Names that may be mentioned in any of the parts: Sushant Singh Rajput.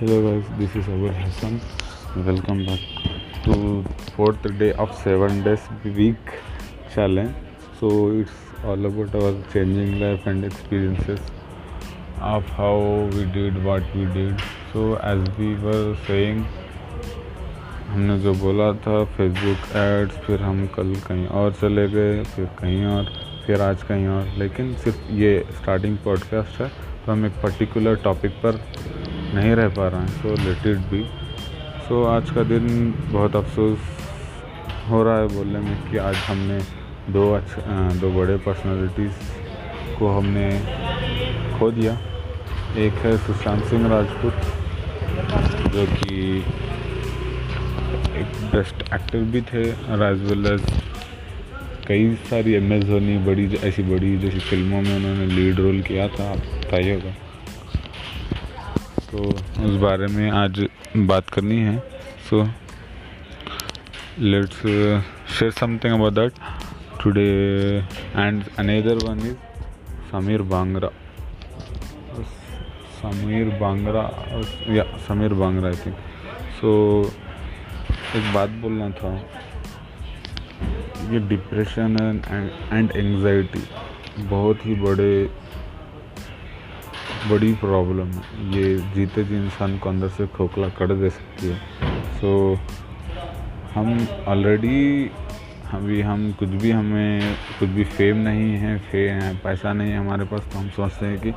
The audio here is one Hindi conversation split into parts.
Hello guys, this is Abul Hasan. Welcome back to fourth day of 7 days week challenge. So it's all about our changing life and experiences of how we did what we did. So as we were saying, हमने जो बोला था फेसबुक एड्स, फिर हम कल कहीं और चले गए, फिर कहीं और, फिर आज कहीं और। लेकिन सिर्फ ये स्टार्टिंग पॉडकास्ट है तो हम एक पर्टिकुलर टॉपिक पर नहीं रह पा रहा है। So let it be. So आज का दिन बहुत अफसोस हो रहा है बोलने में कि आज हमने दो बड़े पर्सनालिटीज़ को हमने खो दिया। एक है सुशांत सिंह राजपूत, जो कि एक बेस्ट एक्टर भी थे और एज वेल एज कई सारी एमएस धोनी जैसी फिल्मों में उन्होंने लीड रोल किया था, आप बताइए होगा। तो उस बारे में आज बात करनी है। So let's share something about that today. And another one is Sameer Bhangra I think. So एक बात बोलना था, ये डिप्रेशन एंड एंग्जाइटी बहुत ही बड़ी प्रॉब्लम है। ये जीते जी इंसान को अंदर से खोखला कर दे सकती है। सो हम कुछ भी फेम नहीं है, पैसा नहीं है हमारे पास, तो हम सोचते हैं कि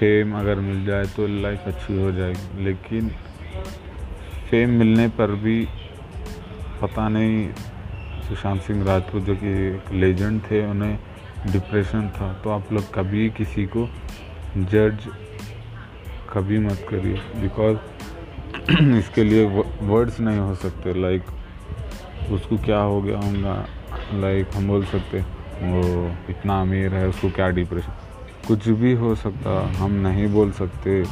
फेम अगर मिल जाए तो लाइफ अच्छी हो जाएगी। लेकिन फेम मिलने पर भी पता नहीं, सुशांत सिंह राजपूत जो कि एक लेजेंड थे, उन्हें डिप्रेशन था। तो आप लोग कभी किसी को जज कभी मत करिए, बिकॉज इसके लिए वर्ड्स नहीं हो सकते। लाइक उसको क्या हो गया होगा, लाइक हम बोल सकते वो इतना अमीर है, उसको क्या डिप्रेशन, कुछ भी हो सकता, हम नहीं बोल सकते।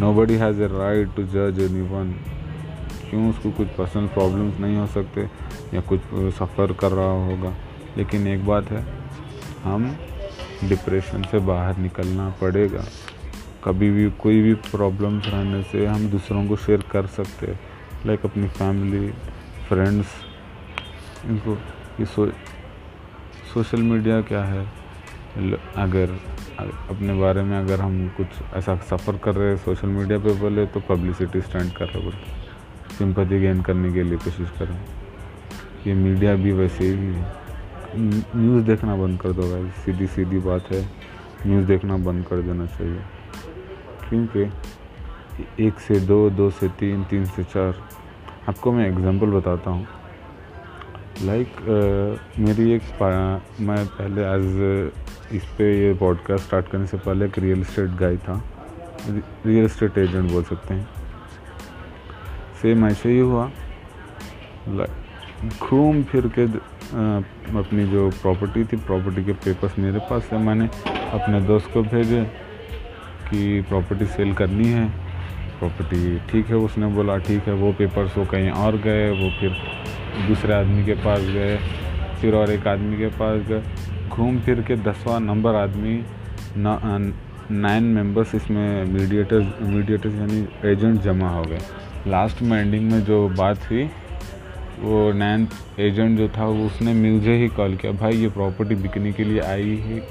Nobody has a right to जज एनीवन। क्यों उसको कुछ पर्सनल प्रॉब्लम्स नहीं हो सकते या कुछ सफ़र कर रहा होगा। लेकिन एक बात है, हम डिप्रेशन से बाहर निकलना पड़ेगा। कभी भी कोई भी प्रॉब्लम्स रहने से हम दूसरों को शेयर कर सकते हैं, लाइक अपनी फैमिली, फ्रेंड्स, इनको। ये सोशल मीडिया क्या है, अगर अपने बारे में अगर हम कुछ ऐसा सफ़र कर रहे हैं सोशल मीडिया पे बोले तो पब्लिसिटी स्टंट कर रहे हैं, सिंपैथी गेन करने के लिए कोशिश कर रहे हैं। ये मीडिया भी वैसे ही है। न्यूज़ देखना बंद कर दो गाइस, सीधी बात है, न्यूज़ देखना बंद कर देना चाहिए। क्योंकि 1 से 2, 2 से 3, 3 से 4, आपको मैं एग्जांपल बताता हूँ। लाइक मेरी मैं पहले इस पे ये पॉडकास्ट स्टार्ट करने से पहले एक रियल इस्टेट गाय था, रियल इस्टेट एजेंट बोल सकते हैं। सेम ऐसे ही हुआ, घूम फिर के अपनी जो प्रॉपर्टी थी, प्रॉपर्टी के पेपर्स मेरे पास से मैंने अपने दोस्त को भेजे कि प्रॉपर्टी सेल करनी है, प्रॉपर्टी ठीक है, उसने बोला ठीक है। वो पेपर्स वो कहीं और गए, वो फिर दूसरे आदमी के पास गए, फिर और एक आदमी के पास गए, घूम फिर के 10वां नंबर आदमी 9 मेंबर्स इसमें मीडिएटर्स यानी एजेंट जमा हो गए। लास्ट में एंडिंग में जो बात हुई, वो 9th एजेंट जो था उसने मुझे ही कॉल किया, भाई ये प्रॉपर्टी बिकने के लिए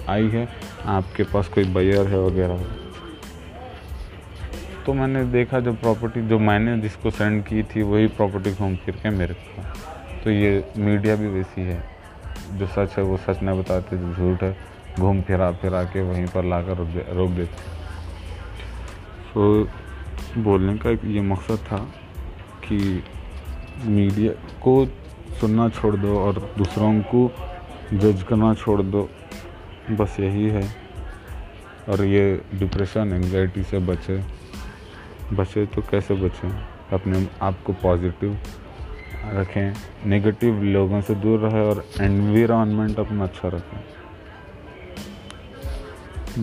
आई है, आपके पास कोई बायर है वगैरह। तो मैंने देखा जो प्रॉपर्टी जो मैंने जिसको सेंड की थी वही प्रॉपर्टी घूम फिर के मेरे पास। तो ये मीडिया भी वैसी है, जो सच है वो सच नहीं बताते, जो झूठ है घूम फिरा के वहीं पर ला कर रोक देते। तो बोलने का ये मकसद था कि मीडिया को सुनना छोड़ दो और दूसरों को जज करना छोड़ दो, बस यही है। और ये डिप्रेशन एंग्जाइटी से बचे तो कैसे बचें? अपने आप को पॉजिटिव रखें, नेगेटिव लोगों से दूर रहें और एनवायरनमेंट अपना अच्छा रखें,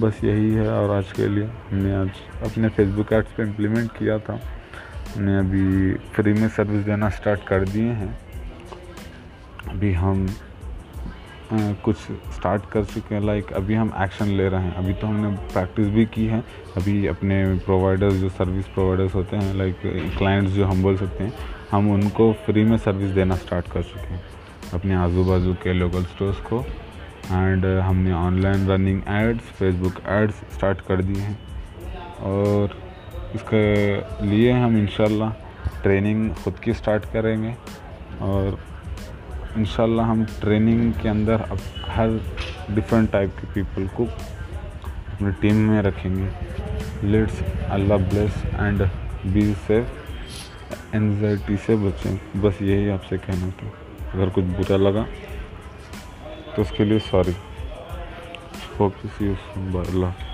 बस यही है। और आज के लिए हमने आज अपने फेसबुक एड्स पे इम्प्लीमेंट किया था, हमने अभी फ्री में सर्विस देना स्टार्ट कर दिए हैं। अभी हम कुछ स्टार्ट कर चुके हैं। लाइक अभी हम एक्शन ले रहे हैं, अभी तो हमने प्रैक्टिस भी की है। अभी अपने प्रोवाइडर्स जो सर्विस प्रोवाइडर्स होते हैं, लाइक क्लाइंट्स जो हम बोल सकते हैं, हम उनको फ्री में सर्विस देना स्टार्ट कर चुके हैं अपने आजू बाजू के लोकल स्टोर्स को। एंड हमने online running ads, Facebook ads start कर दिए हैं और इसके लिए हम इंशाल्लाह ट्रेनिंग ख़ुद की स्टार्ट करेंगे। और इंशाल्लाह हम ट्रेनिंग के अंदर अब हर डिफरेंट टाइप के पीपल को अपनी टीम में रखेंगे। Let's Allah bless and be safe, anxiety से बचें। बस यही आपसे कहना था। अगर कुछ बुरा लगा तो उसके लिए sorry. Hope to see you soon.